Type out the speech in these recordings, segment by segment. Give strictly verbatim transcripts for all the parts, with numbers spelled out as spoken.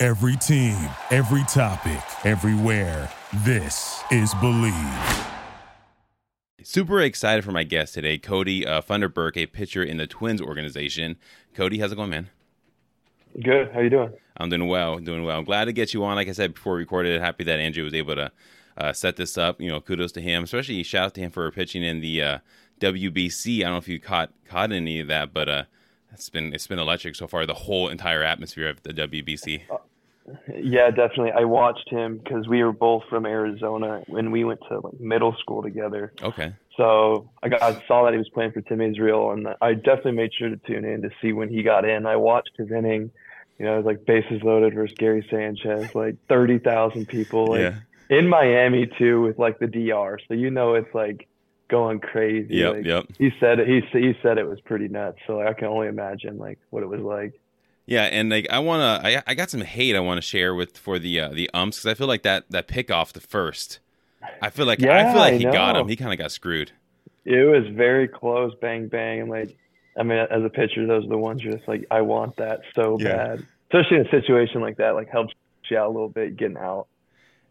Every team, every topic, everywhere. This is Believe. Super excited for my guest today, Kody uh, Funderburk, a pitcher in the Twins organization. Kody, how's it going, man? Good. How you doing? I'm doing well. Doing well. I'm glad to get you on. Like I said before we recorded, happy that Andrew was able to uh, set this up. You know, kudos to him. Especially shout out to him for pitching in the uh, W B C. I don't know if you caught caught any of that, but uh, it's been it's been electric so far. The whole entire atmosphere of the W B C. Uh- Yeah, definitely. I watched him because we were both from Arizona and we went to like middle school together. Okay. So I got, I saw that he was playing for Tim Israel, and I definitely made sure to tune in to see when he got in. I watched his inning. You know, it was like bases loaded versus Gary Sanchez, like thirty thousand people, like, yeah. in Miami too, with like the D R. So you know, it's like going crazy. Yep, like, yep. He said he he said it was pretty nuts. So like, I can only imagine like what it was like. Yeah, and like I wanna, I I got some hate I want to share with for the uh, the umps, because I feel like that that pickoff the first, I feel like yeah, I feel like he got him. He kind of got screwed. It was very close, bang bang. And like, I mean, as a pitcher, those are the ones you're just like, I want that so yeah. bad, especially in a situation like that. Like, helps you out a little bit getting out.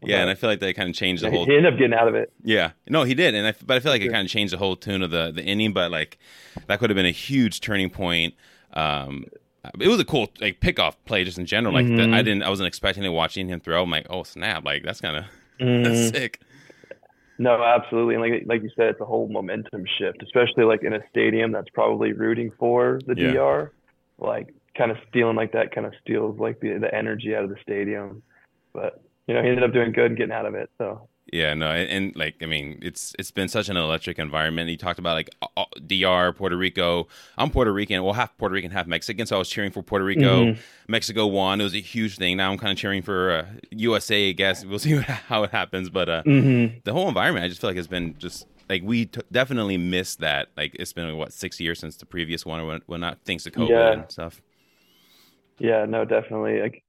Yeah, like, and I feel like that kind of changed the whole. He ended up getting out of it. Yeah, no, he did, and I but I feel like it kind of changed the whole tune of the the inning. But like, that could have been a huge turning point. Um, It was a cool like pickoff play just in general. Like mm-hmm. the, I didn't, I wasn't expecting it. Watching him throw, I'm like, oh snap! Like that's kind of mm-hmm. that's sick. No, absolutely. And like like you said, it's a whole momentum shift, especially like in a stadium that's probably rooting for the yeah. D R. Like kind of stealing like that kind of steals like the the energy out of the stadium. But you know, he ended up doing good and getting out of it. So. Yeah, no, and, and like I mean, it's it's been such an electric environment. You talked about like uh, D R, Puerto Rico. I'm Puerto Rican, well, half Puerto Rican, half Mexican. So I was cheering for Puerto Rico. Mm-hmm. Mexico won. It was a huge thing. Now I'm kind of cheering for uh, U S A. I guess we'll see what, how it happens. But uh, mm-hmm. the whole environment, I just feel like it's been just like we t- definitely missed that. Like it's been what six years since the previous one, or when not thanks to COVID yeah. and stuff. Yeah, no, definitely. Like.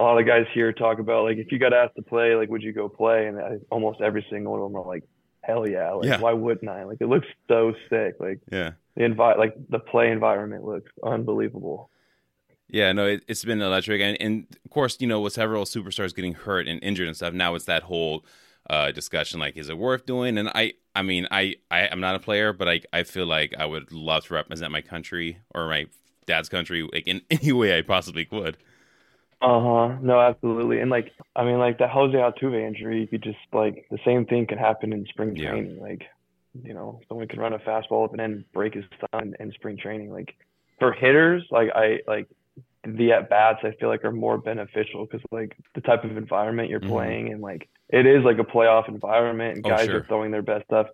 A lot of guys here talk about, like, if you got asked to play, like, would you go play? And I, almost every single one of them are like, hell yeah. Like, yeah. why wouldn't I? Like, it looks so sick. Like, yeah. the envi- like the play environment looks unbelievable. Yeah, no, it, it's been electric. And, and, of course, you know, with several superstars getting hurt and injured and stuff, now it's that whole uh, discussion, like, is it worth doing? And I, I mean, I, I, I'm not a player, but I, I feel like I would love to represent my country or my dad's country like in any way I possibly could. Uh-huh. No, absolutely. And like, I mean, like the Jose Altuve injury, you could just like the same thing could happen in spring training. Yeah. Like, you know, someone could run a fastball up and then break his thumb in spring training. Like for hitters, like I, like the at-bats, I feel like are more beneficial because like the type of environment you're mm-hmm. playing, and like, it is like a playoff environment and guys oh, sure. are throwing their best stuff.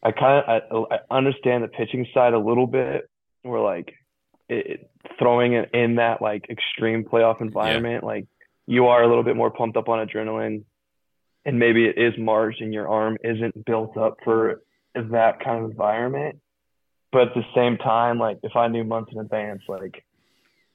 I kind of, I, I understand the pitching side a little bit where like, It, throwing it in that like extreme playoff environment, yeah. like you are a little bit more pumped up on adrenaline, and maybe it is marked and your arm isn't built up for that kind of environment. But at the same time, like if I knew months in advance, like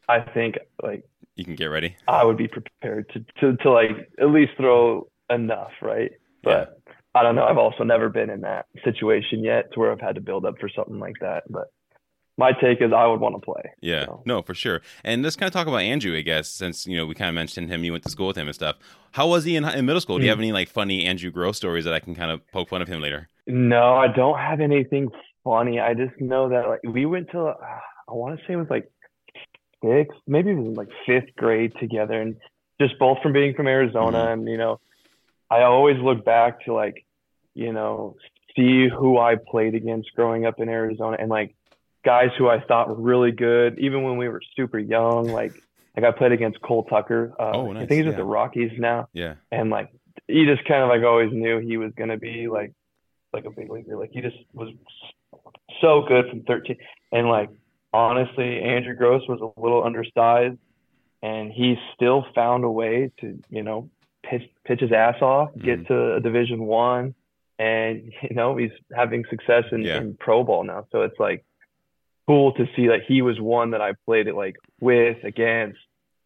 I think like you can get ready, I would be prepared to to, to like at least throw enough, right? But yeah. I don't know. I've also never been in that situation yet to where I've had to build up for something like that, but. My take is I would want to play. Yeah, so. No, for sure. And let's kind of talk about Andrew, I guess, since, you know, we kind of mentioned him. You went to school with him and stuff. How was he in, in middle school? Do you have any, like, funny Andrew Grosz stories that I can kind of poke fun of him later? No, I don't have anything funny. I just know that, like, we went to, uh, I want to say it was, like, sixth, maybe it was, like, fifth grade together. And just both from being from Arizona. Mm-hmm. And, you know, I always look back to, like, you know, see who I played against growing up in Arizona. And, like, guys who I thought were really good, even when we were super young. Like, like I played against Cole Tucker. Uh, oh, nice. I think he's yeah. at the Rockies now. Yeah. And like, you just kind of like always knew he was going to be like, like a big leaguer. Like he just was so good from thirteen. And like, honestly, Andrew Grosz was a little undersized and he still found a way to, you know, pitch, pitch his ass off, mm-hmm. get to a Division One, and, you know, he's having success in, yeah. in pro ball now. So it's like cool to see that he was one that I played it like with, against,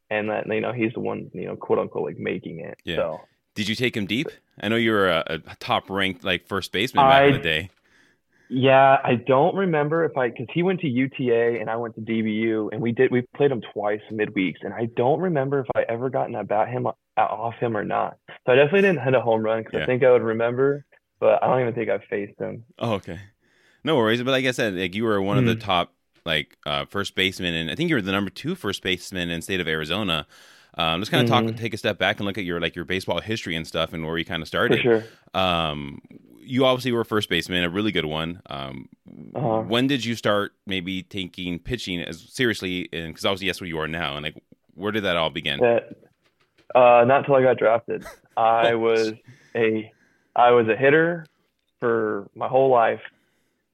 and that, you know, he's the one, you know, quote unquote, like making it. Yeah. So did you take him deep? I know you were a, a top ranked like first baseman back I, in the day. Yeah, I don't remember if I, because he went to U T A and I went to D B U, and we did we played him twice midweeks, and I don't remember if I ever gotten about him off him or not. So I definitely didn't hit a home run because yeah. I think I would remember, but I don't even think I faced him. Oh, okay, no worries. But like I said, like you were one mm-hmm. of the top like uh, first baseman, and I think you were the number two first baseman in the state of Arizona. Um, just kind of mm-hmm. talk, take a step back and look at your like your baseball history and stuff, and where you kind of started. For sure. Um, you obviously were a first baseman, a really good one. Um, uh-huh. When did you start maybe taking pitching as seriously? And because obviously that's where you are now. And like, where did that all begin? That, uh, not until I got drafted. I was a I was a hitter for my whole life.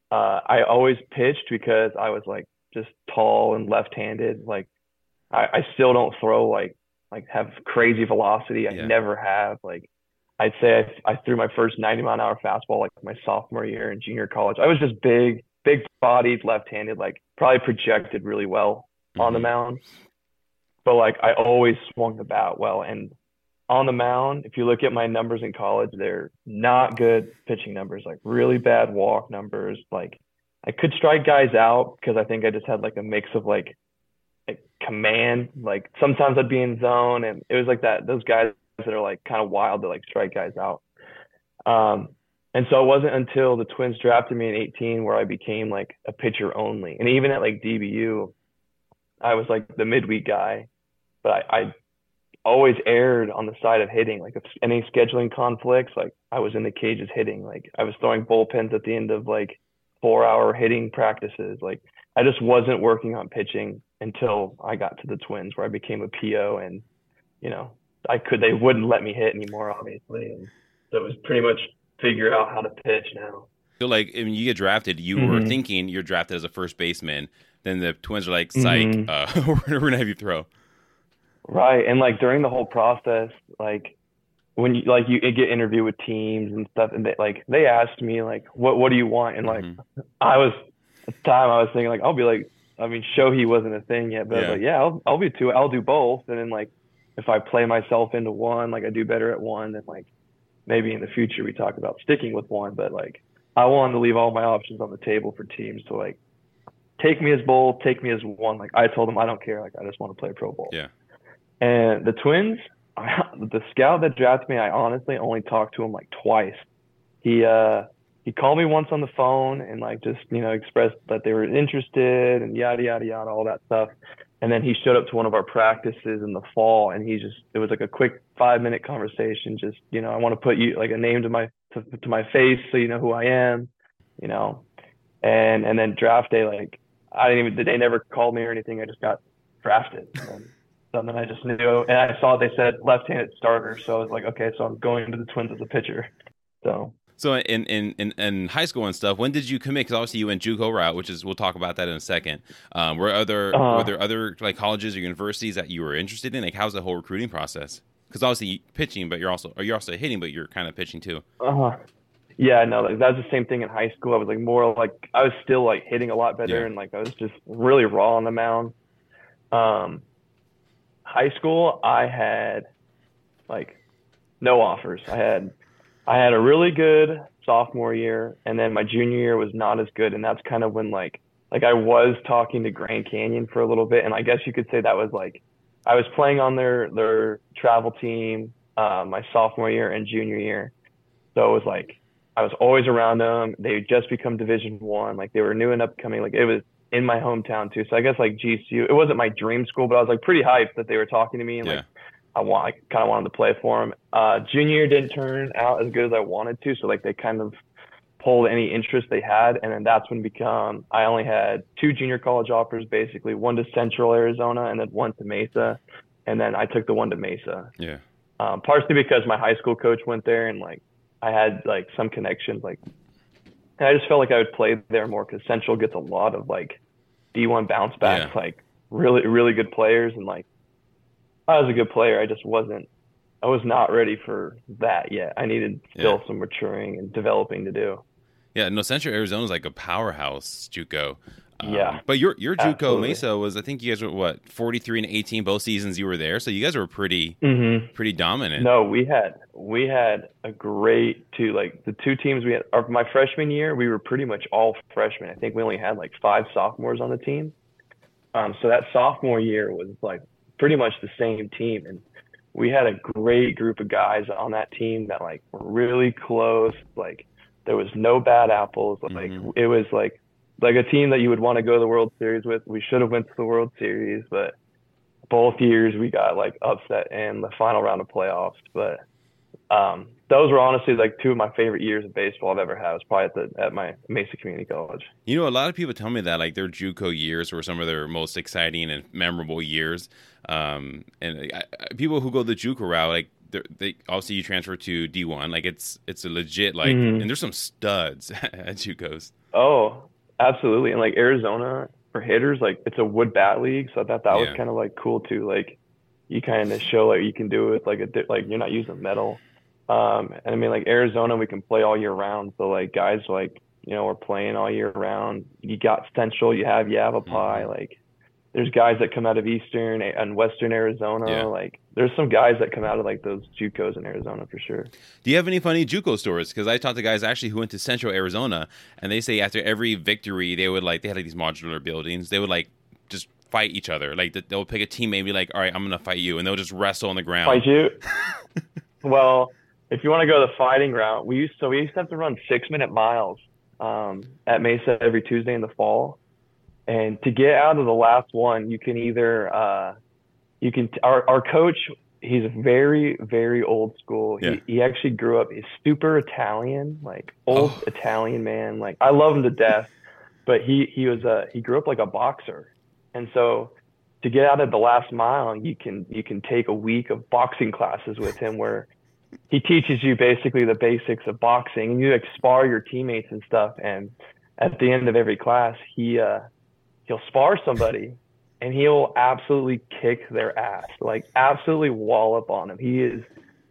Uh, I always pitched because I was like just tall and left-handed. Like I, I still don't throw like like have crazy velocity. I yeah. never have like. I'd say I, I threw my first ninety mile an hour fastball like my sophomore year in junior college. I was just big, big bodied, left-handed, like probably projected really well mm-hmm. on the mound. But like I always swung the bat well. And on the mound, if you look at my numbers in college, they're not good pitching numbers, like really bad walk numbers. Like I could strike guys out because I think I just had like a mix of like, like command. Like sometimes I'd be in zone, and it was like that, those guys that are like kind of wild to like strike guys out. Um, and so it wasn't until the Twins drafted me in eighteen where I became like a pitcher only. And even at like D B U, I was like the midweek guy, but I, I always erred on the side of hitting. Like if any scheduling conflicts, like I was in the cages hitting, like I was throwing bullpens at the end of like four hour hitting practices. Like I just wasn't working on pitching until I got to the Twins where I became a P O, and, you know, I could, they wouldn't let me hit anymore, obviously. And so it was pretty much figure out how to pitch now. So like when you get drafted, you mm-hmm. were thinking you're drafted as a first baseman. Then the Twins are like, psych, mm-hmm. uh, we're going to have you throw. Right. And like during the whole process, like when you, like you get interviewed with teams and stuff, and they, like, they asked me like, what, what do you want? And like, mm-hmm. I was, at the time I was thinking like, I'll be like, I mean, Shohei wasn't a thing yet, but yeah, I was like, yeah I'll, I'll be two. I'll do both. And then like, if I play myself into one, like I do better at one, then like maybe in the future we talk about sticking with one. But like I wanted to leave all my options on the table for teams to like take me as bowl, take me as one. Like I told them I don't care. Like I just want to play pro bowl. Yeah. And the Twins, I, the scout that drafted me, I honestly only talked to him like twice. He uh he called me once on the phone and like just, you know, expressed that they were interested and yada yada yada, all that stuff. And then he showed up to one of our practices in the fall, and he just, it was like a quick five minute conversation. Just, you know, I want to put you like a name to my, to, to my face. So you know who I am, you know, and, and then draft day, like I didn't even, they never called me or anything. I just got drafted. And so then I just knew, and I saw they said left-handed starter. So I was like, okay, so I'm going to the Twins as a pitcher. So. So in, in, in, in high school and stuff, when did you commit? Because obviously you went JUCO route, which is, we'll talk about that in a second. Um, were other uh, were there other like colleges or universities that you were interested in? Like how's the whole recruiting process? Because obviously you're pitching, but you're also or you're also hitting, but you're kind of pitching too. Uh-huh. Yeah, no, like, that was the same thing in high school. I was like more like I was still like hitting a lot better, yeah. and like I was just really raw on the mound. Um, high school, I had like no offers. I had. I had a really good sophomore year, and then my junior year was not as good. And that's kind of when like, like I was talking to Grand Canyon for a little bit. And I guess you could say that was like, I was playing on their, their travel team, uh, my sophomore year and junior year. So it was like, I was always around them. They had just become Division One. Like they were new and upcoming, like it was in my hometown too. So I guess like G C U, it wasn't my dream school, but I was like pretty hyped that they were talking to me, and yeah. like, I want, I kind of wanted to play for him. Uh, junior year didn't turn out as good as I wanted to, so like they kind of pulled any interest they had, and then that's when become I only had two junior college offers basically, one to Central Arizona and then one to Mesa, and then I took the one to Mesa. Yeah. Um, partially because my high school coach went there, and like I had like some connections, like, and I just felt like I would play there more because Central gets a lot of like D one bounce backs, yeah. like really really good players, and like. I was a good player. I just wasn't, I was not ready for that yet. I needed still yeah. some maturing and developing to do. Yeah, no, Central Arizona is like a powerhouse JUCO. Um, yeah. But your your JUCO absolutely. Mesa was, I think you guys were, what, forty-three and eighteen both seasons you were there? So you guys were pretty mm-hmm. pretty dominant. No, we had we had a great two, like the two teams we had. Our, my freshman year, we were pretty much all freshmen. I think we only had like five sophomores on the team. Um, so that sophomore year was like pretty much the same team. And we had a great group of guys on that team that like were really close, like, there was no bad apples. Like mm-hmm. it was like like a team that you would want to go to the World Series with. We should have went to the World Series, but both years we got like upset in the final round of playoffs. But um, those were honestly like two of my favorite years of baseball I've ever had. It was probably at the at my Mesa Community College. You know, a lot of people tell me that like their JUCO years were some of their most exciting and memorable years. Um, and I, I, people who go the JUCO route, like. They obviously you transfer to D one, like it's it's a legit like mm-hmm. and there's some studs at JUCOs. Oh, absolutely. And like Arizona for hitters, like it's a wood bat league, so I thought that yeah. was kind of like cool too. Like you kind of show like you can do it with like a like you're not using metal. Um, and I mean like Arizona, we can play all year round, so like guys like you know we're playing all year round. You got Central, you have Yavapai, mm-hmm. like. There's guys that come out of Eastern and Western Arizona. Yeah. Like there's some guys that come out of like those JUCOs in Arizona for sure. Do you have any funny JUCO stories? Because I talked to guys actually who went to Central Arizona, and they say after every victory, they would like they had like these modular buildings. They would like just fight each other. Like they'll pick a teammate and be like, "All right, I'm gonna fight you," and they'll just wrestle on the ground. Fight you? Well, if you want to go the fighting route, we used to we used to have to run six minute miles um, at Mesa every Tuesday in the fall. And to get out of the last one, you can either, uh, you can, t- our, our coach, he's very, very old school. Yeah. He, he actually grew up, he's super Italian, like old oh. Italian man. Like I love him to death, but he, he was a, he grew up like a boxer. And so to get out of the last mile, you can, you can take a week of boxing classes with him where he teaches you basically the basics of boxing and you like spar your teammates and stuff. And at the end of every class, he, uh, he'll spar somebody, and he'll absolutely kick their ass, like absolutely wallop on him. He is,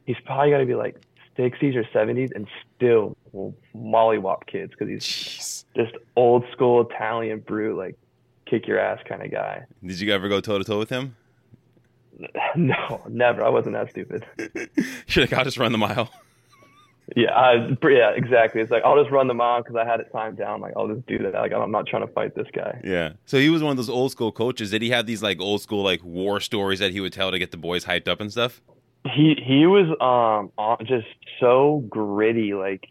he's probably got to be like sixties or seventies, and still will mollywop kids because he's Jeez. Just old school Italian brute, like kick your ass kind of guy. Did you ever go toe to toe with him? No, never. I wasn't that stupid. You're like, I'll just run the mile. Yeah, I, yeah, exactly. It's like, I'll just run the mile because I had it timed down. Like, I'll just do that. Like, I'm not trying to fight this guy. Yeah. So he was one of those old school coaches. Did he have these, like, old school, like, war stories that he would tell to get the boys hyped up and stuff? He he was um just so gritty. Like,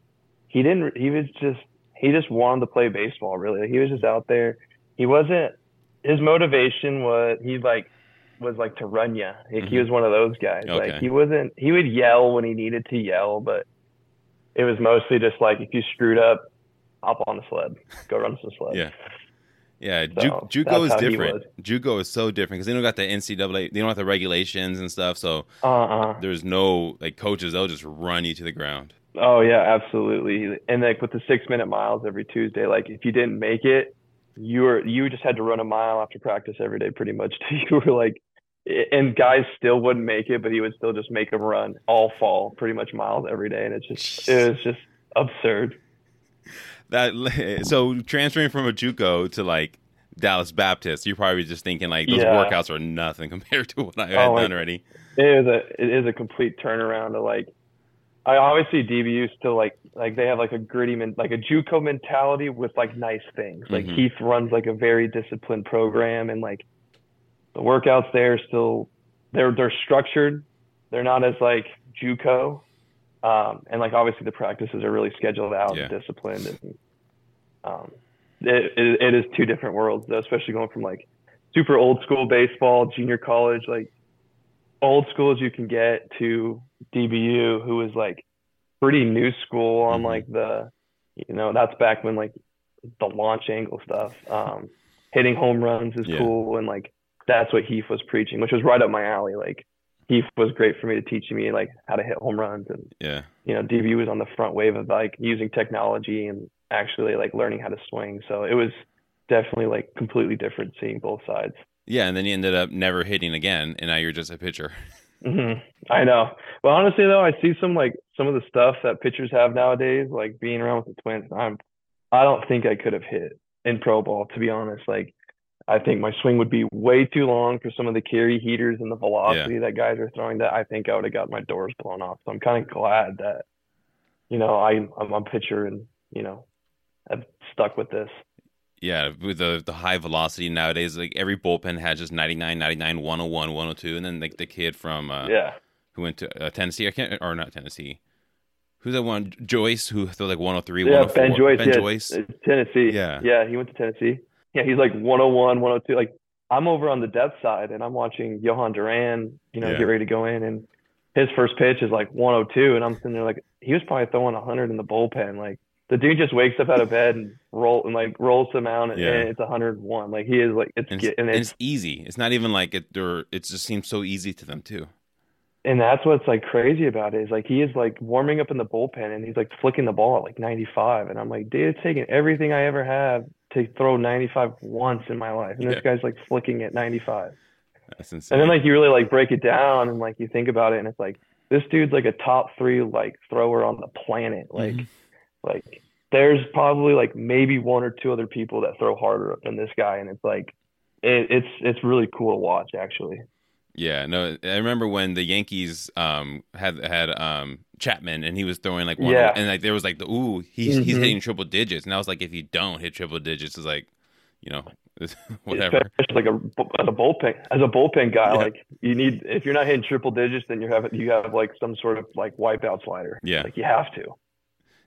he didn't – he was just – he just wanted to play baseball, really. Like, he was just out there. He wasn't – his motivation was – he, like – was like to run ya. Like, mm-hmm. He was one of those guys. Okay. Like, he wasn't – he would yell when he needed to yell, but – it was mostly just like, if you screwed up, hop on the sled, go run some sled. Yeah. Yeah. So Ju- JUCO is different. JUCO is so different because they don't got the N C double A, they don't have the regulations and stuff. So uh-uh. there's no like coaches, they'll just run you to the ground. Oh, yeah, absolutely. And like with the six minute miles every Tuesday, like if you didn't make it, you were, you just had to run a mile after practice every day, pretty much. You were like, and guys still wouldn't make it, but he would still just make them run all fall, pretty much miles every day, and it's just it was just absurd. That so transferring from a JUCO to like Dallas Baptist, you're probably just thinking like those yeah. workouts are nothing compared to what I had oh, done already. It is a it is a complete turnaround to like. I obviously D B U still like like they have like a gritty men, like a JUCO mentality with like nice things. Like mm-hmm. Keith runs like a very disciplined program and like. The workouts there still, they're they're structured. They're not as like JUCO, um, and like obviously the practices are really scheduled out, yeah. and disciplined, and um, it, it it is two different worlds though. Especially going from like super old school baseball, junior college, like old school as you can get, to D B U, who is like pretty new school on mm-hmm. like the, you know, that's back when like the launch angle stuff, um, hitting home runs is yeah. cool and like. That's what Heath was preaching, which was right up my alley. Like Heath was great for me to teach me like how to hit home runs, and yeah, you know, D B U was on the front wave of like using technology and actually like learning how to swing. So it was definitely like completely different seeing both sides. Yeah, and then you ended up never hitting again, and now you're just a pitcher. Mm-hmm. I know. Well, honestly, though, I see some like some of the stuff that pitchers have nowadays, like being around with the Twins. I'm, I don't think I could have hit in pro ball, to be honest. Like, I think my swing would be way too long for some of the carry heaters and the velocity yeah. that guys are throwing. That I think I would have got my doors blown off. So I'm kind of glad that, you know, I, I'm a pitcher and, you know, I've stuck with this. Yeah, with the the high velocity nowadays, like every bullpen has just ninety-nine, ninety-nine, one oh one, one oh two, and then like the kid from uh, yeah who went to uh, Tennessee, I can't or not Tennessee, who's that one Joyce who threw like one oh three, yeah, one oh four. Ben Joyce, Ben yeah, Joyce, Tennessee, yeah, yeah, he went to Tennessee, yeah, he's like one oh one, one oh two. Like I'm over on the depth side and I'm watching Johan Duran, you know, yeah. get ready to go in, and his first pitch is like one oh two, and I'm sitting there like he was probably throwing one hundred in the bullpen, like. The dude just wakes up out of bed and roll and like rolls them out, and yeah. it's one oh one. Like he is like it's and it's, and it's, and it's easy. It's not even like it. Or it just seems so easy to them too. And that's what's like crazy about it is like he is like warming up in the bullpen and he's like flicking the ball at like ninety-five, and I'm like, dude, it's taking everything I ever have to throw ninety-five once in my life, and yeah. this guy's like flicking at ninety-five. That's insane. And then like you really like break it down and like you think about it, and it's like this dude's like a top three like thrower on the planet, like. Mm-hmm. Like there's probably like maybe one or two other people that throw harder than this guy. And it's like, it, it's, it's really cool to watch actually. Yeah, no, I remember when the Yankees um, had, had um, Chapman and he was throwing like, one yeah. and like there was like the, ooh, he's, mm-hmm. he's hitting triple digits. And I was like, if you don't hit triple digits, it's like, you know, whatever. Especially like a, as a bullpen, as a bullpen guy, yeah. like you need, if you're not hitting triple digits, then you have, you have like some sort of like wipeout slider. Yeah. Like you have to.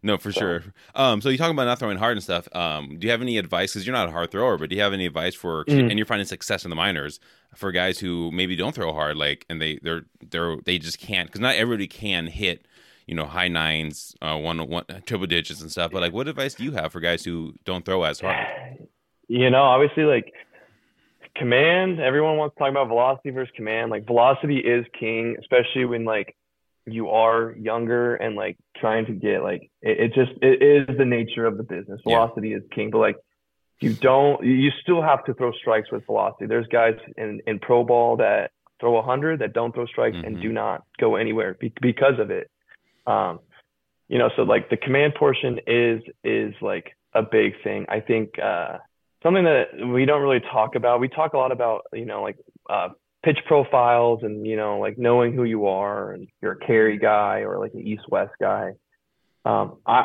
No, for so. sure. Um, so you're talking about not throwing hard and stuff. Um, do you have any advice? Because you're not a hard thrower, but do you have any advice for mm. and you're finding success in the minors for guys who maybe don't throw hard, like and they they're they're they just can't because not everybody can hit, you know, high nines, uh, one one triple digits and stuff. But like, what advice do you have for guys who don't throw as hard? You know, obviously, like command. Everyone wants to talk about velocity versus command. Like velocity is king, especially when like. You are younger and like trying to get like it, it just it is the nature of the business. Velocity yeah. is king, but like you don't you still have to throw strikes with velocity. There's guys in in pro ball that throw one hundred that don't throw strikes mm-hmm. and do not go anywhere be- because of it. Um, you know, so like the command portion is is like a big thing. I think uh, something that we don't really talk about. We talk a lot about you know like. Uh, pitch profiles and, you know, like knowing who you are and you're a carry guy or like an east-west guy. Um, I,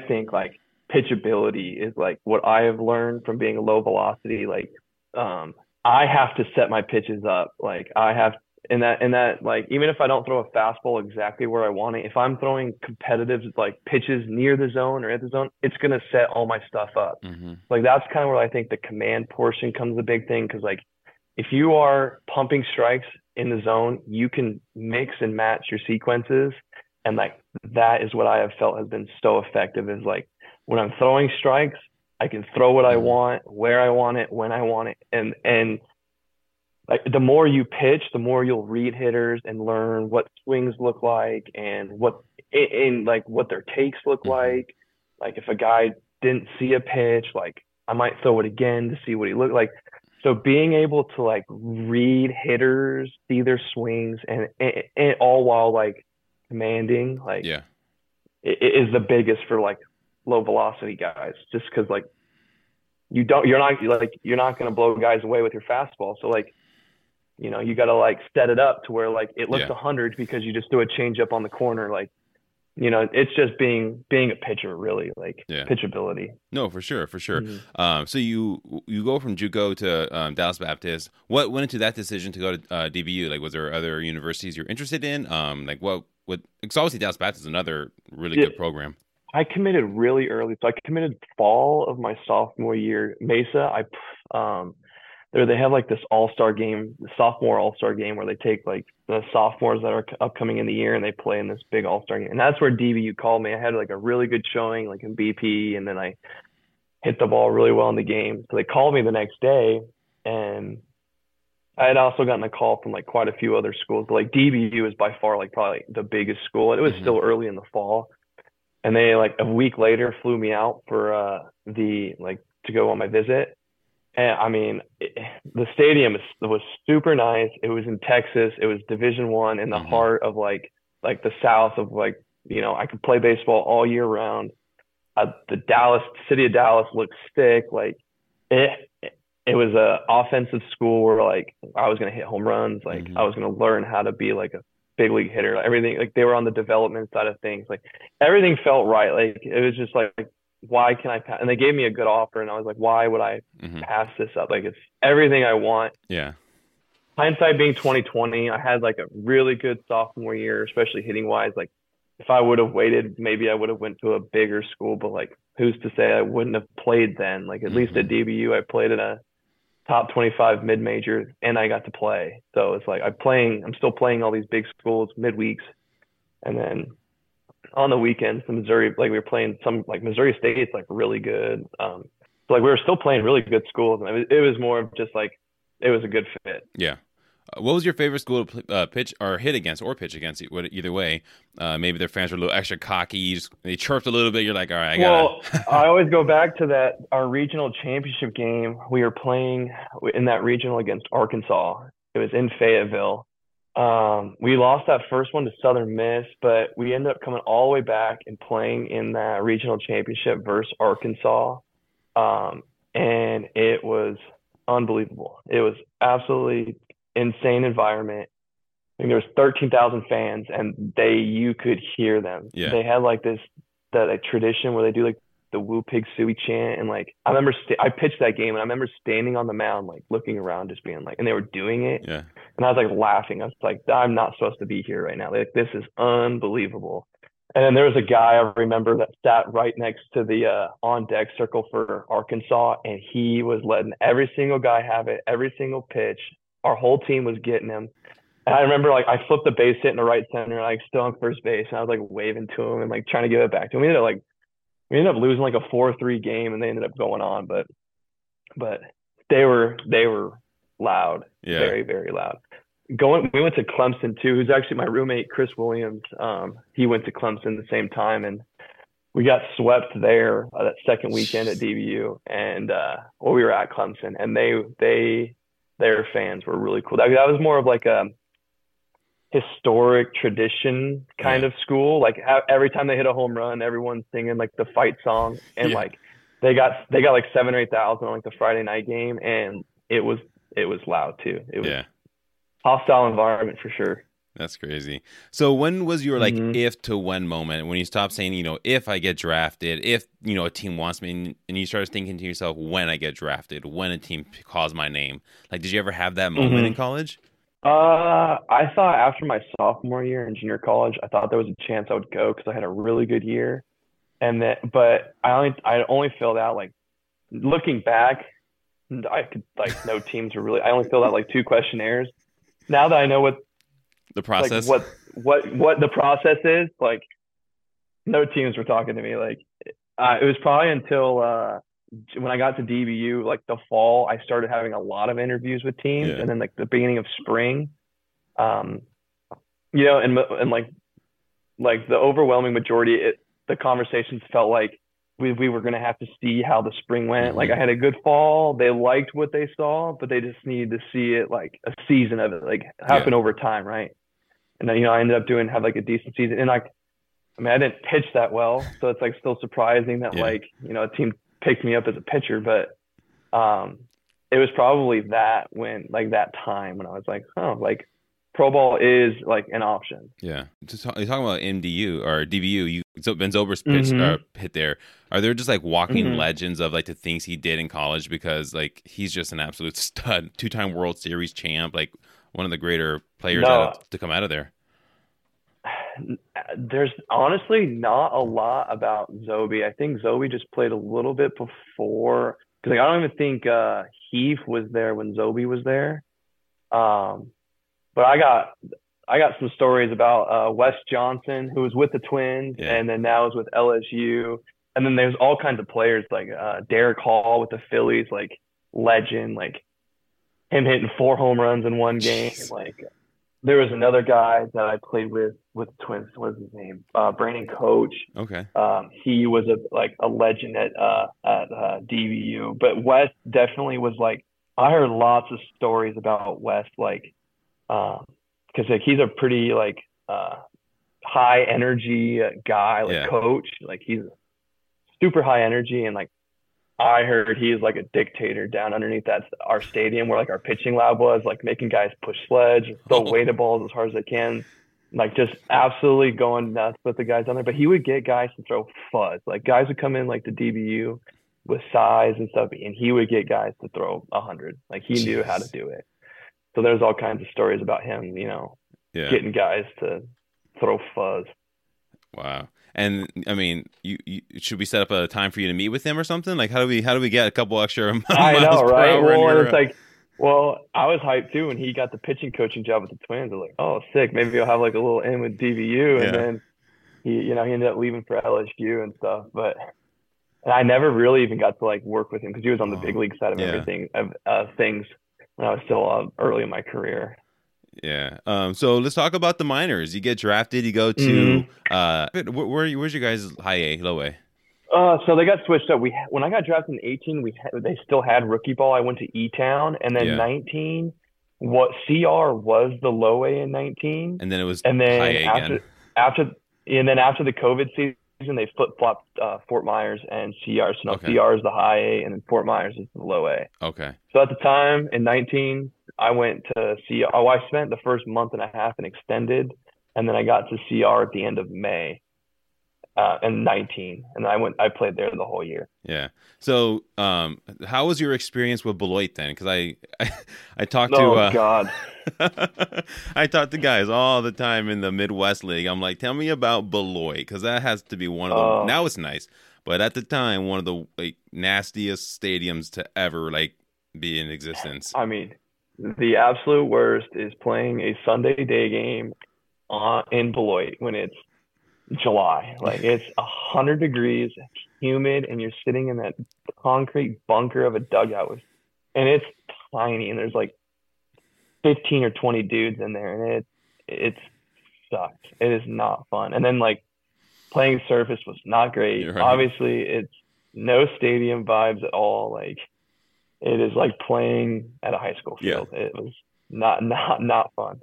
I think like pitchability is like what I have learned from being a low velocity. Like um, I have to set my pitches up. Like I have in that, in that, like, even if I don't throw a fastball exactly where I want it, if I'm throwing competitive, like pitches near the zone or at the zone, it's going to set all my stuff up. Mm-hmm. Like that's kind of where I think the command portion comes the big thing. Cause like, if you are pumping strikes in the zone, you can mix and match your sequences. And like, that is what I have felt has been so effective is like when I'm throwing strikes, I can throw what I want, where I want it, when I want it. And, and like, the more you pitch, the more you'll read hitters and learn what swings look like and what, and like what their takes look like. Like if a guy didn't see a pitch, like I might throw it again to see what he looked like. So being able to like read hitters, see their swings, and, and, and all while like commanding, like yeah, it, it is the biggest for like low velocity guys. Just because like you don't, you're not like you're not gonna blow guys away with your fastball. So like you know you gotta like set it up to where like it looks yeah. one hundred because you just do a change up on the corner, like. You know, it's just being being a pitcher, really, like yeah. pitchability. No, for sure, for sure. Mm-hmm. Um, so you you go from JUCO to um, Dallas Baptist. What went into that decision to go to uh, D B U? Like, was there other universities you're interested in? Um, like, what what? Because obviously Dallas Baptist is another really yeah. good program. I committed really early, so I committed fall of my sophomore year. Mesa, I um, there they have like this all star game, the sophomore all star game, where they take like the sophomores that are upcoming in the year and they play in this big all-star game. And that's where D B U called me. I had like a really good showing like in B P and then I hit the ball really well in the game. So they called me the next day and I had also gotten a call from like quite a few other schools, but like D B U is by far like probably the biggest school. And it was mm-hmm. still early in the fall. And they like a week later flew me out for uh, the, like to go on my visit. And I mean, it, the stadium is, was super nice. It was in Texas. It was Division One in the mm-hmm. heart of like like the South of like, you know, I could play baseball all year round. Uh, the Dallas city of Dallas looked sick. Like it, it was a offensive school where like I was going to hit home runs. Like mm-hmm. I was going to learn how to be like a big league hitter. Like, everything, like they were on the development side of things. Like everything felt right. Like it was just like, like why can I pass? And they gave me a good offer, and I was like, why would I mm-hmm. pass this up? Like it's everything I want. Yeah. Hindsight being twenty twenty, I had like a really good sophomore year, especially hitting wise. Like if I would have waited, maybe I would have went to a bigger school, but like, who's to say I wouldn't have played then? Like at mm-hmm. least at D B U, I played in a top twenty-five mid-major and I got to play. So it's like, I'm playing, I'm still playing all these big schools midweeks. And then on the weekends, the Missouri, like we were playing some, like Missouri State's like really good. Um, so like we were still playing really good schools. And it was more of just like, it was a good fit. Yeah. What was your favorite school to uh, pitch or hit against or pitch against? Either way, uh, maybe their fans were a little extra cocky. You just, they chirped a little bit. You're like, all right, I got it. Well, I always go back to that, our regional championship game. We were playing in that regional against Arkansas. It was in Fayetteville. Um, we lost that first one to Southern Miss, but we ended up coming all the way back and playing in that regional championship versus Arkansas. Um, and it was unbelievable. It was absolutely insane environment. I think there was thirteen thousand fans, and they you could hear them. Yeah. They had like this that like, tradition where they do like the "Woo Pig Suey" chant, and like I remember st- I pitched that game, and I remember standing on the mound, like looking around, just being like, and they were doing it, yeah. and I was like laughing. I was like, I'm not supposed to be here right now. Like this is unbelievable. And then there was a guy I remember that sat right next to the uh, on deck circle for Arkansas, and he was letting every single guy have it, every single pitch. Our whole team was getting him. And I remember like I flipped the base hit in the right center, and I like, still on first base, and I was like waving to him and like trying to give it back to him. We ended up like we ended up losing like a four three game, and they ended up going on, but but they were they were loud. Yeah. Very, very loud. Going we went to Clemson too, who's actually my roommate, Chris Williams. Um, he went to Clemson the same time, and we got swept there uh, that second weekend at D B U, and uh well, we were at Clemson, and they they their fans were really cool. That, that was more of like a historic tradition kind yeah. of school. Like ha- every time they hit a home run, everyone's singing like the fight song. And yeah. like they got they got like seven or eight thousand on like the Friday night game, and it was it was loud too. It was yeah. hostile environment for sure. That's crazy. So when was your like mm-hmm. if to when moment when you stopped saying, you know, if I get drafted, if, you know, a team wants me, and you started thinking to yourself, when I get drafted, when a team calls my name? Like, did you ever have that moment mm-hmm. in college? Uh, I thought after my sophomore year in junior college, I thought there was a chance I would go because I had a really good year. And that, but I only, I only filled out like looking back, I could like no teams were really, I only filled out like two questionnaires. Now that I know what, the process, like what what what the process is, like no teams were talking to me. Like uh, it was probably until uh when I got to D B U, like the fall, I started having a lot of interviews with teams, yeah. and then like the beginning of spring, um you know, and and like like the overwhelming majority, it, the conversations felt like we we were gonna have to see how the spring went. Mm-hmm. Like I had a good fall, they liked what they saw, but they just needed to see it like a season of it, like happen yeah. over time, right? And then, you know, I ended up doing, have like a decent season. And like, I mean, I didn't pitch that well. So it's like still surprising that yeah. like, you know, a team picked me up as a pitcher, but um, it was probably that when like that time when I was like, oh, like pro ball is like an option. Yeah. Just talk, you're talking about M D U or D B U, you, so Ben Zobrist pitched, mm-hmm. or hit there. Are there just like walking mm-hmm. legends of like the things he did in college? Because like, he's just an absolute stud, two-time World Series champ, like one of the greater players no, out of, to come out of there. There's honestly not a lot about Zobe. I think Zobe just played a little bit before, because like, I don't even think uh, Heath was there when Zobe was there. Um, but I got I got some stories about uh, Wes Johnson, who was with the Twins, yeah. and then now is with L S U. And then there's all kinds of players like uh, Derek Hall with the Phillies, like legend, like him hitting four home runs in one game, Jeez. like There was another guy that I played with with the Twins. What is his name? Uh, Brandon Coach. Okay. Um, he was a like a legend at uh, at uh, D B U. But Wes definitely was like. I heard lots of stories about Wes, like, because um, like he's a pretty like uh, high energy guy, like yeah. coach. Like he's super high energy, and like I heard he's like a dictator down underneath that our stadium where like our pitching lab was, like making guys push sledge, throw oh. weighted balls as hard as they can, like just absolutely going nuts with the guys down there. But he would get guys to throw fuzz. Like guys would come in like the D B U. With size and stuff, and he would get guys to throw a hundred. Like he Jeez. Knew how to do it. So there's all kinds of stories about him, you know, yeah. getting guys to throw fuzz. Wow. And I mean, you, you should we set up a time for you to meet with him or something? Like how do we how do we get a couple extra? Miles I know, per right? Hour well, it's like, well, I was hyped too when he got the pitching coaching job with the Twins. I was like, oh, sick. Maybe he'll have like a little in with D B U, and yeah. then he, you know, he ended up leaving for L S U and stuff, but. And I never really even got to like work with him because he was on the big league side of yeah. everything of uh, things when I was still uh, early in my career. Yeah. Um. So let's talk about the minors. You get drafted. You go to mm-hmm. uh. Where, where where's your guys' high A, low A? Uh. So they got switched up. We when I got drafted in eighteen, we ha- they still had rookie ball. I went to E Town, and then yeah. nineteen, what C R was the low A in nineteen, and then it was and then high A after again. after and then after the COVID season. And they flip-flopped uh, Fort Myers and C R. So now okay. C R is the high A, and then Fort Myers is the low A. Okay. So at the time, in nineteen, I went to C R. Oh, I spent the first month and a half in extended, and then I got to C R at the end of May uh, in nineteen. And I went. I played there the whole year. Yeah. So um, how was your experience with Beloit then? Because I, I, I talked oh, to... Oh, uh... God. I talk to guys all the time in the Midwest League. I'm like, tell me about Beloit, because that has to be one of the oh. now it's nice, but at the time one of the like nastiest stadiums to ever like be in existence. I mean, the absolute worst is playing a Sunday day game on, in Beloit when it's July. Like it's a hundred degrees, humid, and you're sitting in that concrete bunker of a dugout with, and it's tiny, and there's like fifteen or twenty dudes in there, and it it's sucked. It is not fun. And then like playing surface was not great. Right. Obviously it's no stadium vibes at all. Like it is like playing at a high school field. Yeah. It was not not not fun.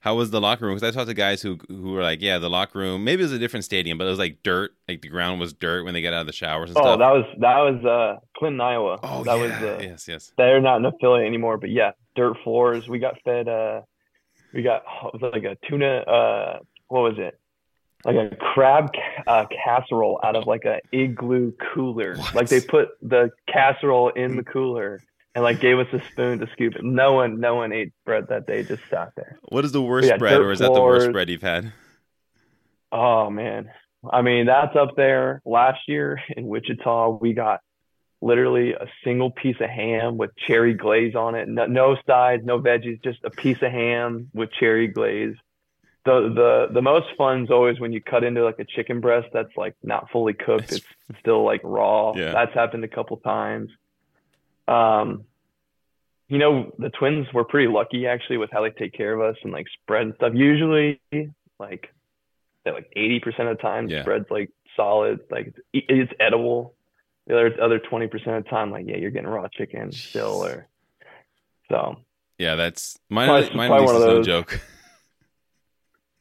How was the locker room? Because I talked to guys who who were like, yeah, the locker room, maybe it was a different stadium, but it was like dirt. Like the ground was dirt when they got out of the showers and oh, stuff. Oh, that was that was uh, Clinton, Iowa. Oh, that yeah. was uh, yes, yes. They're not an affiliate anymore, but yeah, dirt floors. We got fed. Uh, we got it was like a tuna. Uh, what was it? Like a crab uh, casserole out of like a igloo cooler. What? Like they put the casserole in the cooler. And like gave us a spoon to scoop it. No one, no one ate bread that day. Just sat there. What is the worst bread, or is that the worst bread you've had? Oh man, I mean that's up there. Last year in Wichita, we got literally a single piece of ham with cherry glaze on it. No, no sides, no veggies, just a piece of ham with cherry glaze. The the the most fun is always when you cut into like a chicken breast that's like not fully cooked. It's, it's still like raw. Yeah. That's happened a couple times. Um, you know, the Twins were pretty lucky actually with how they take care of us and like spread and stuff. Usually like that, like eighty percent of the time yeah. spread's like solid, like it's, it's edible. The other, other twenty percent of the time, like, yeah, you're getting raw chicken Jeez. Still. Or so, yeah, that's mine. Plus, mine at least is no joke.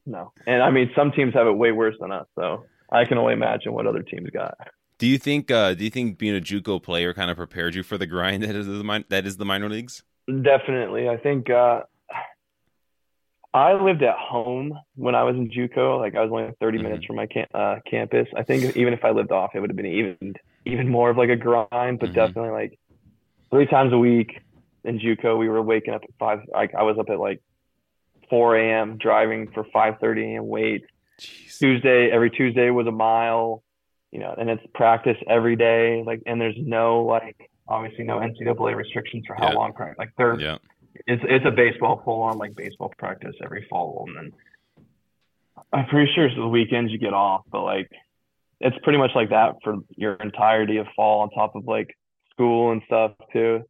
No. And I mean, some teams have it way worse than us. So I can only imagine what other teams got. Do you think uh, do you think being a JUCO player kind of prepared you for the grind that is the min- that is the minor leagues? Definitely. I think uh, I lived at home when I was in JUCO. Like I was only thirty mm-hmm. minutes from my cam- uh, campus. I think even if I lived off, it would have been even even more of like a grind. But mm-hmm. definitely like three times a week in JUCO, we were waking up at five. I, I was up at like four a.m. driving for five thirty a.m. weights. Jeez. Tuesday every Tuesday was a mile. You know, and it's practice every day. Like, and there's no like, obviously no N C double A restrictions for how yeah. long practice. Like, there, yeah. it's it's a baseball full on like baseball practice every fall, and then I'm pretty sure it's the weekends you get off. But like, it's pretty much like that for your entirety of fall, on top of like school and stuff too.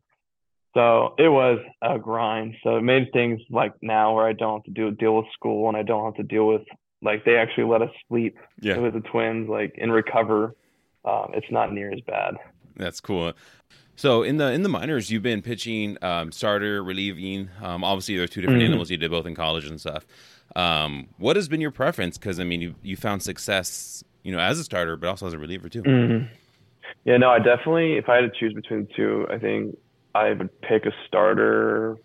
So it was a grind. So it made things like now where I don't have to do deal with school, and I don't have to deal with, like, they actually let us sleep yeah. with the Twins, like, and recover. Um, it's not near as bad. That's cool. So in the in the minors, you've been pitching um, starter, relieving. Um, obviously, there are two different mm-hmm. animals. You did both in college and stuff. Um, what has been your preference? Because I mean, you you found success, you know, as a starter, but also as a reliever too. Mm-hmm. Yeah, no, I definitely. If I had to choose between the two, I think I would pick a starter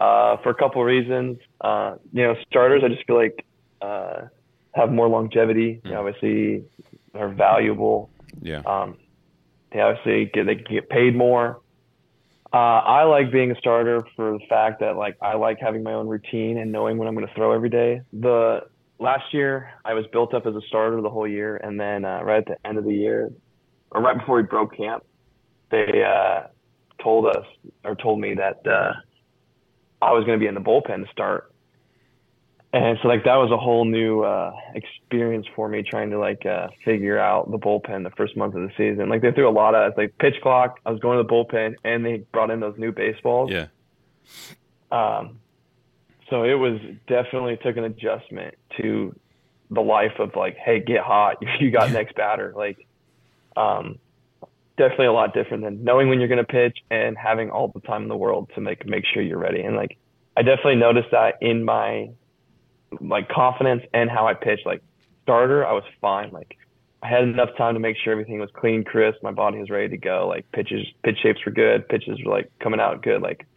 uh, for a couple of reasons. Uh, you know, starters, I just feel like uh, have more longevity. Mm-hmm. You know, obviously, they're valuable. Yeah. Um, They obviously get, they can get paid more. Uh, I like being a starter for the fact that, like, I like having my own routine and knowing what I'm going to throw every day. The last year I was built up as a starter the whole year, and then uh, right at the end of the year, or right before we broke camp, they uh, told us or told me that uh, I was going to be in the bullpen to start. And so, like, that was a whole new uh, experience for me, trying to, like, uh, figure out the bullpen the first month of the season. Like, they threw a lot of, like, pitch clock. I was going to the bullpen, and they brought in those new baseballs. Yeah. Um. So it was definitely took an adjustment to the life of, like, hey, get hot. You got next batter. Like, um, definitely a lot different than knowing when you're going to pitch and having all the time in the world to make make sure you're ready. And, like, I definitely noticed that in my – like confidence and how I pitched. Like starter, I was fine. Like I had enough time to make sure everything was clean, crisp. My body was ready to go. Like pitches, pitch shapes were good. Pitches were like coming out good. Like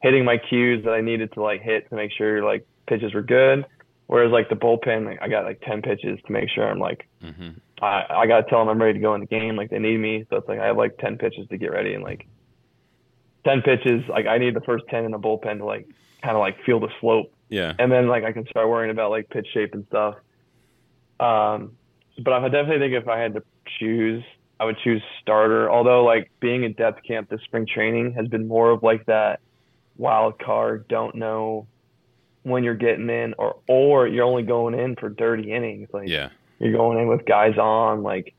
hitting my cues that I needed to like hit to make sure like pitches were good. Whereas like the bullpen, like I got like ten pitches to make sure I'm like, mm-hmm. I, I got to tell them I'm ready to go in the game. Like they need me. So it's like, I have like ten pitches to get ready, and like ten pitches. Like I need the first ten in the bullpen to like kind of like feel the slope. Yeah. And then, like, I can start worrying about, like, pitch shape and stuff. Um, but I definitely think if I had to choose, I would choose starter. Although, like, being in depth camp this spring training has been more of, like, that wild card, don't know when you're getting in, or, or you're only going in for dirty innings. Like, yeah. You're going in with guys on, like,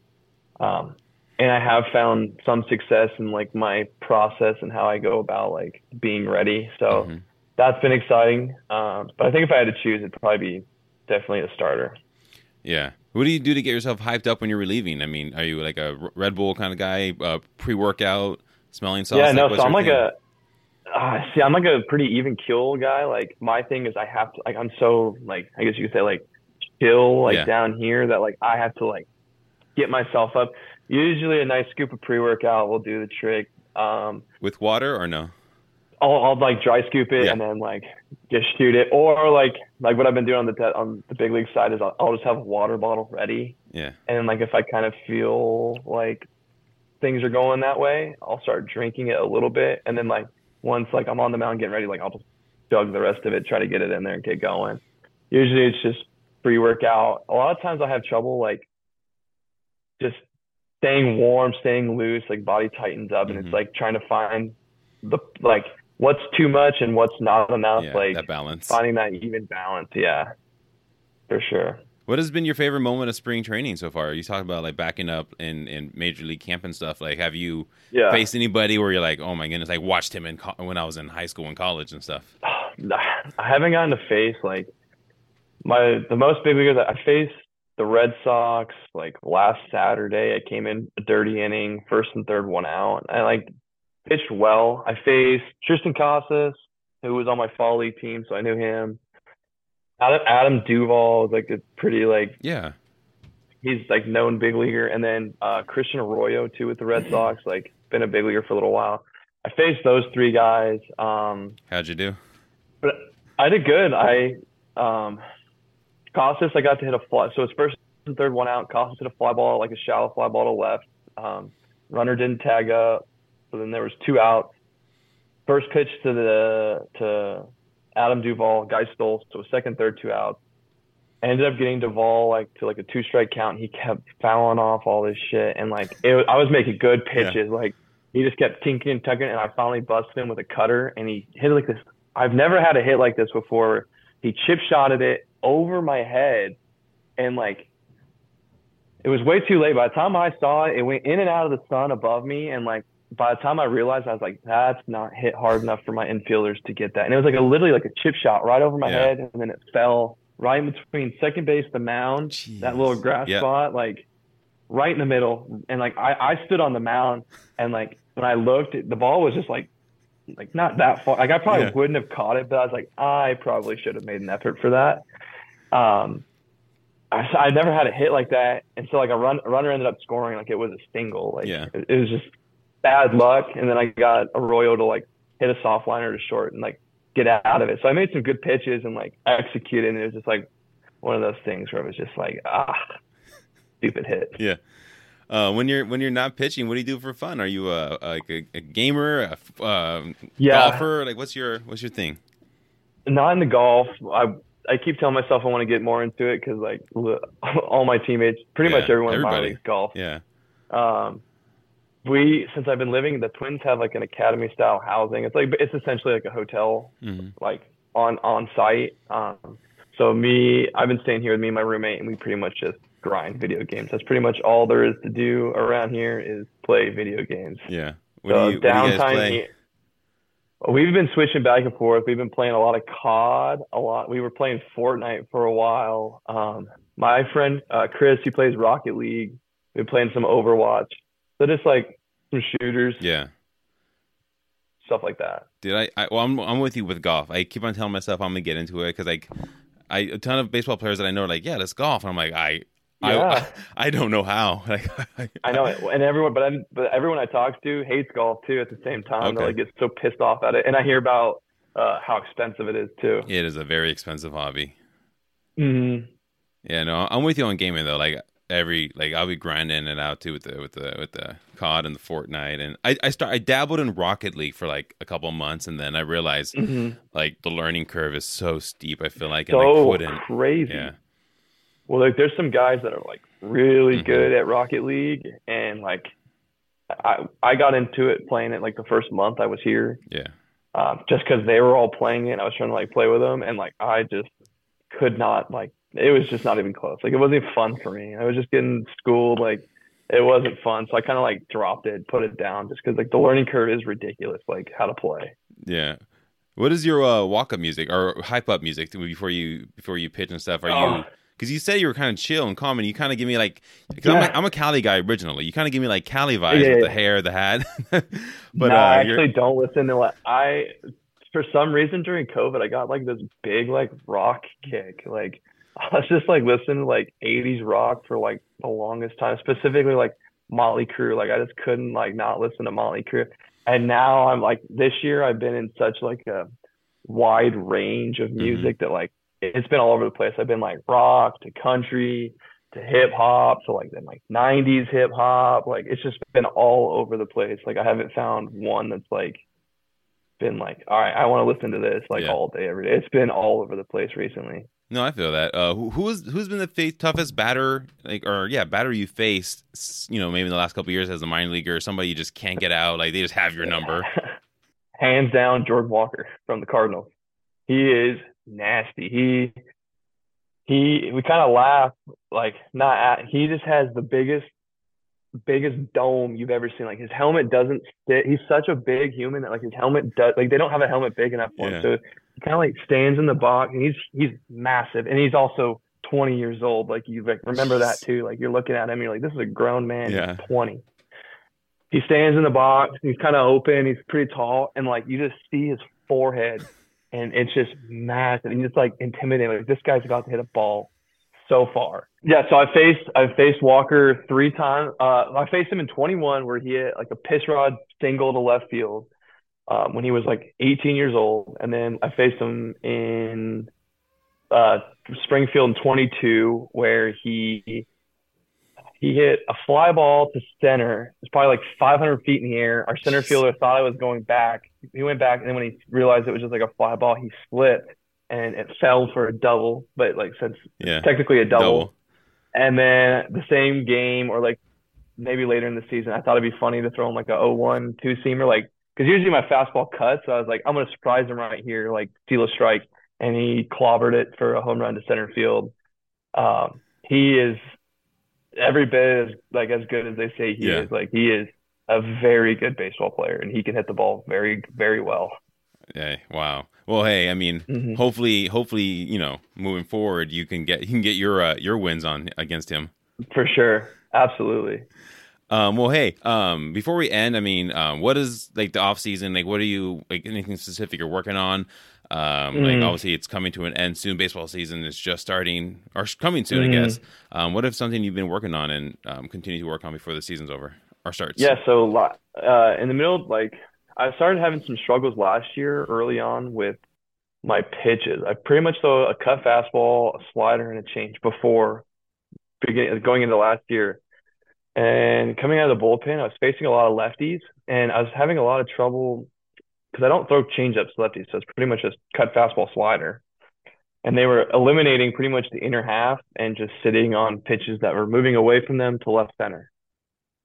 um, and I have found some success in, like, my process and how I go about, like, being ready. So, mm-hmm. That's been exciting, um, but I think if I had to choose, it'd probably be definitely a starter. Yeah. What do you do to get yourself hyped up when you're relieving? I mean, are you like a Red Bull kind of guy, uh, pre-workout, smelling sauce? Yeah, no, so I'm like a uh, – see, I'm like a pretty even keel guy. Like, my thing is I have to – like, I'm so, like, I guess you could say, like, chill, like, yeah. down here that, like, I have to, like, get myself up. Usually a nice scoop of pre-workout will do the trick. Um, With water or no? I'll, I'll like dry scoop it yeah. and then like just shoot it, or like like what I've been doing on the de- on the big league side is I'll, I'll just have a water bottle ready. Yeah. And then like if I kind of feel like things are going that way, I'll start drinking it a little bit, and then like once like I'm on the mound getting ready, like I'll just jug the rest of it, try to get it in there and get going. Usually it's just pre-workout. A lot of times I have trouble like just staying warm, staying loose, like body tightens up, and mm-hmm. it's like trying to find the like. What's too much and what's not enough, yeah, like that balance. Finding that even balance. Yeah, for sure. What has been your favorite moment of spring training so far? You talk about like backing up in, in major league camp and stuff. Like, have you yeah. faced anybody where you're like, oh my goodness, I watched him in co- when I was in high school and college and stuff? I haven't gotten to face like my, the most big leaguers. I faced the Red Sox like last Saturday. I came in a dirty inning, first and third, one out. I like, pitched well. I faced Triston Casas, who was on my fall league team, so I knew him. Adam, Adam Duvall is like a pretty like yeah, he's like known big leaguer, and then uh, Christian Arroyo too with the Red Sox, like been a big leaguer for a little while. I faced those three guys. Um, How'd you do? But I did good. I um, Casas, I got to hit a fly. So it's first and third, one out. Casas hit a fly ball, like a shallow fly ball to left. Um, runner didn't tag up. So then there was two outs. First pitch to the to Adam Duvall, guy stole. So second, third, two outs. Ended up getting Duvall like to like a two strike count. He kept fouling off all this shit, and like it was, I was making good pitches. Yeah. Like he just kept tinking and tucking, and I finally busted him with a cutter, and he hit like this. I've never had a hit like this before. He chip shotted it over my head, and like. It was way too late. By the time I saw it, it went in and out of the sun above me, and like by the time I realized, I was like, that's not hit hard enough for my infielders to get that. And it was like a literally like a chip shot right over my yeah. head, and then it fell right in between second base, the mound, Jeez. that little grass yeah. spot, like right in the middle. And like I, I stood on the mound, and like when I looked, it, the ball was just like like not that far. Like I probably yeah. wouldn't have caught it, but I was like, I probably should have made an effort for that. Um, I I never had a hit like that, and so like a run a runner ended up scoring like it was a single. Like yeah. it, it was just bad luck, and then I got Arroyo to like hit a soft liner to short and like get out of it. So I made some good pitches and like executed, and it was just like one of those things where it was just like ah, stupid hit. Yeah. Uh, when you're when you're not pitching, what do you do for fun? Are you a like a, a gamer, a um, yeah. golfer? Like what's your what's your thing? Not in the golf. I I keep telling myself I want to get more into it because like all my teammates, pretty yeah, much everyone everybody. in my league golf. Yeah. Um, we since I've been living, the Twins have like an academy style housing. It's like it's essentially like a hotel, mm-hmm. like on on site. Um, so me, I've been staying here with me and my roommate, and we pretty much just grind video games. That's pretty much all there is to do around here is play video games. Yeah. What so do you, downtime. What do you guys play? We've been switching back and forth. We've been playing a lot of C O D, a lot. We were playing Fortnite for a while. Um, my friend uh, Chris, he plays Rocket League. We've been playing some Overwatch. So just like some shooters. Yeah. Stuff like that. Did I, I well, I'm I'm with you with golf. I keep on telling myself I'm going to get into it because like I a ton of baseball players that I know are like, yeah, let's golf. And I'm like, I Yeah. I, I, I don't know how. I know it, and everyone, but I, but everyone I talk to hates golf too. At the same time, okay. they like get so pissed off at it, and I hear about uh, how expensive it is too. It is a very expensive hobby. Mm-hmm. Yeah, no, I'm with you on gaming though. Like every, like I'll be grinding it out too with the with the with the C O D and the Fortnite, and I I start I dabbled in Rocket League for like a couple of months, and then I realized mm-hmm. like the learning curve is so steep. I feel like and so like, couldn't, crazy. Yeah. Well, like, there's some guys that are, like, really mm-hmm. good at Rocket League, and, like, I I got into it playing it, like, the first month I was here. Yeah. Um, just because they were all playing it, and I was trying to, like, play with them, and, like, I just could not, like, it was just not even close. Like, it wasn't even fun for me. I was just getting schooled, like, it wasn't fun, so I kind of, like, dropped it, put it down, just because, like, the learning curve is ridiculous, like, how to play. Yeah. What is your uh, walk-up music, or hype-up music, before you before you pitch and stuff? Are oh. you... Because you said you were kind of chill and calm, and you kind of give me like, because yeah. I'm, like, I'm a Cali guy originally. You kind of give me like Cali vibes yeah, yeah, with the yeah. hair, the hat. but no, uh, I actually you're... don't listen to what I, for some reason during COVID, I got like this big like rock kick. Like I was just like listening to like eighties rock for like the longest time, specifically like Motley Crue. Like I just couldn't like not listen to Motley Crue. And now I'm like, this year I've been in such like a wide range of music mm-hmm. that like, it's been all over the place. I've been like rock to country to hip hop to like then like nineties hip hop. Like it's just been all over the place. Like I haven't found one that's like been like, all right, I want to listen to this like yeah. all day every day. It's been all over the place recently. No, I feel that. Uh, who, who's who's been the f- toughest batter like or yeah batter you faced? You know, maybe in the last couple of years as a minor leaguer, or somebody you just can't get out. Like they just have your number. Hands down, Jordan Walker from the Cardinals. He is. Nasty. He, he, we kind of laugh, like, not at, he just has the biggest, biggest dome you've ever seen. Like, his helmet doesn't fit. He's such a big human that, like, his helmet does, like, they don't have a helmet big enough for yeah. him. So he kind of, like, stands in the box, and he's, he's massive. And he's also twenty years old. Like, you like, remember that, too. Like, you're looking at him, you're like, this is a grown man. Yeah. He's twenty. He stands in the box. He's kind of open. He's pretty tall. And, like, you just see his forehead. And it's just massive and just like intimidating. Like this guy's about to hit a ball so far. Yeah. So I faced, I faced Walker three times. Uh, I faced him in twenty-one where he hit like a piss rod single to left field um, when he was like eighteen years old. And then I faced him in uh, Springfield in twenty-two where he, he hit a fly ball to center. It's probably like five hundred feet in the air. Our center fielder thought I was going back. He went back, and then when he realized it was just like a fly ball, he slipped, and it fell for a double, but like since yeah. technically a double. double. And then the same game or like maybe later in the season, I thought it'd be funny to throw him like a oh one two-seamer, like because usually my fastball cuts. So I was like, I'm going to surprise him right here, like steal a strike, and he clobbered it for a home run to center field. Um, he is – every bit as like as good as they say he yeah. is. Like he is a very good baseball player, and he can hit the ball very, very well. Yeah. Wow. Well, hey, I mean, mm-hmm. hopefully, hopefully, you know, moving forward, you can get you can get your uh, your wins on against him. For sure. Absolutely. Um, well, hey, um, before we end, I mean, um, what is like the off season? Like, what are you like anything specific you're working on? Um, mm. Like, obviously, it's coming to an end soon. Baseball season is just starting or coming soon, mm. I guess. Um, what is something you've been working on and um, continue to work on before the season's over or starts? Yeah. So uh, in the middle, of, like I started having some struggles last year early on with my pitches. I pretty much threw a cut fastball, a slider, and a change before beginning going into last year. And coming out of the bullpen, I was facing a lot of lefties, and I was having a lot of trouble because I don't throw changeups to lefties, so it's pretty much just cut fastball slider. And they were eliminating pretty much the inner half and just sitting on pitches that were moving away from them to left center.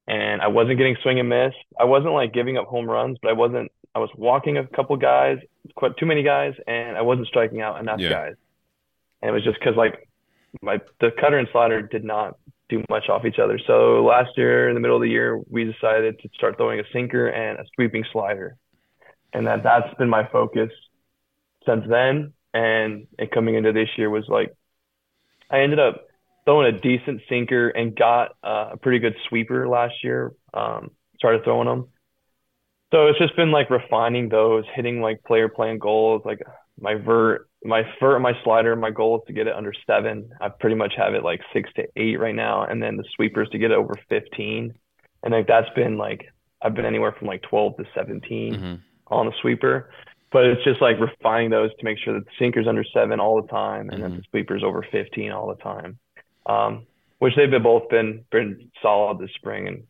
And I wasn't getting swing and miss. I wasn't like giving up home runs, but I wasn't. I was walking a couple guys, quite too many guys, and I wasn't striking out enough yeah. guys. And it was just because like my the cutter and slider did not do much off each other. So last year, in the middle of the year, we decided to start throwing a sinker and a sweeping slider, and that that's been my focus since then. And, and coming into this year was like, I ended up throwing a decent sinker and got uh, a pretty good sweeper last year. Um, started throwing them, so it's just been like refining those, hitting like player plan goals, like my vert. My vert, my slider, my goal is to get it under seven. I pretty much have it like six to eight right now. And then the sweepers to get it over fifteen. And like that's been like, I've been anywhere from like twelve to seventeen mm-hmm. on the sweeper. But it's just like refining those to make sure that the sinker's under seven all the time. And mm-hmm. then the sweeper's over fifteen all the time. Um, which they've been both been, been solid this spring, and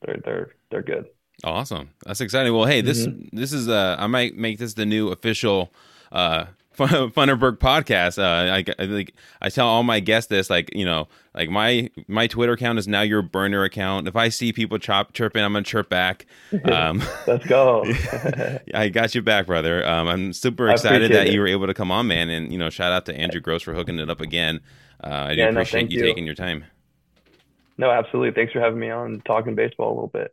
they're, they're, they're good. Awesome. That's exciting. Well, hey, this, mm-hmm. this is uh I might make this the new official, uh, Funderburk podcast. Uh, I, I like I tell all my guests this, like you know, like my my Twitter account is now your burner account. If I see people chop chirping, I'm gonna chirp back. Um, Let's go. I got you back, brother. Um, I'm super excited that it. you were able to come on, man. And you know, shout out to Andrew Grosz for hooking it up again. Uh, I do yeah, appreciate no, you, you taking your time. No, absolutely. Thanks for having me on and talking baseball a little bit.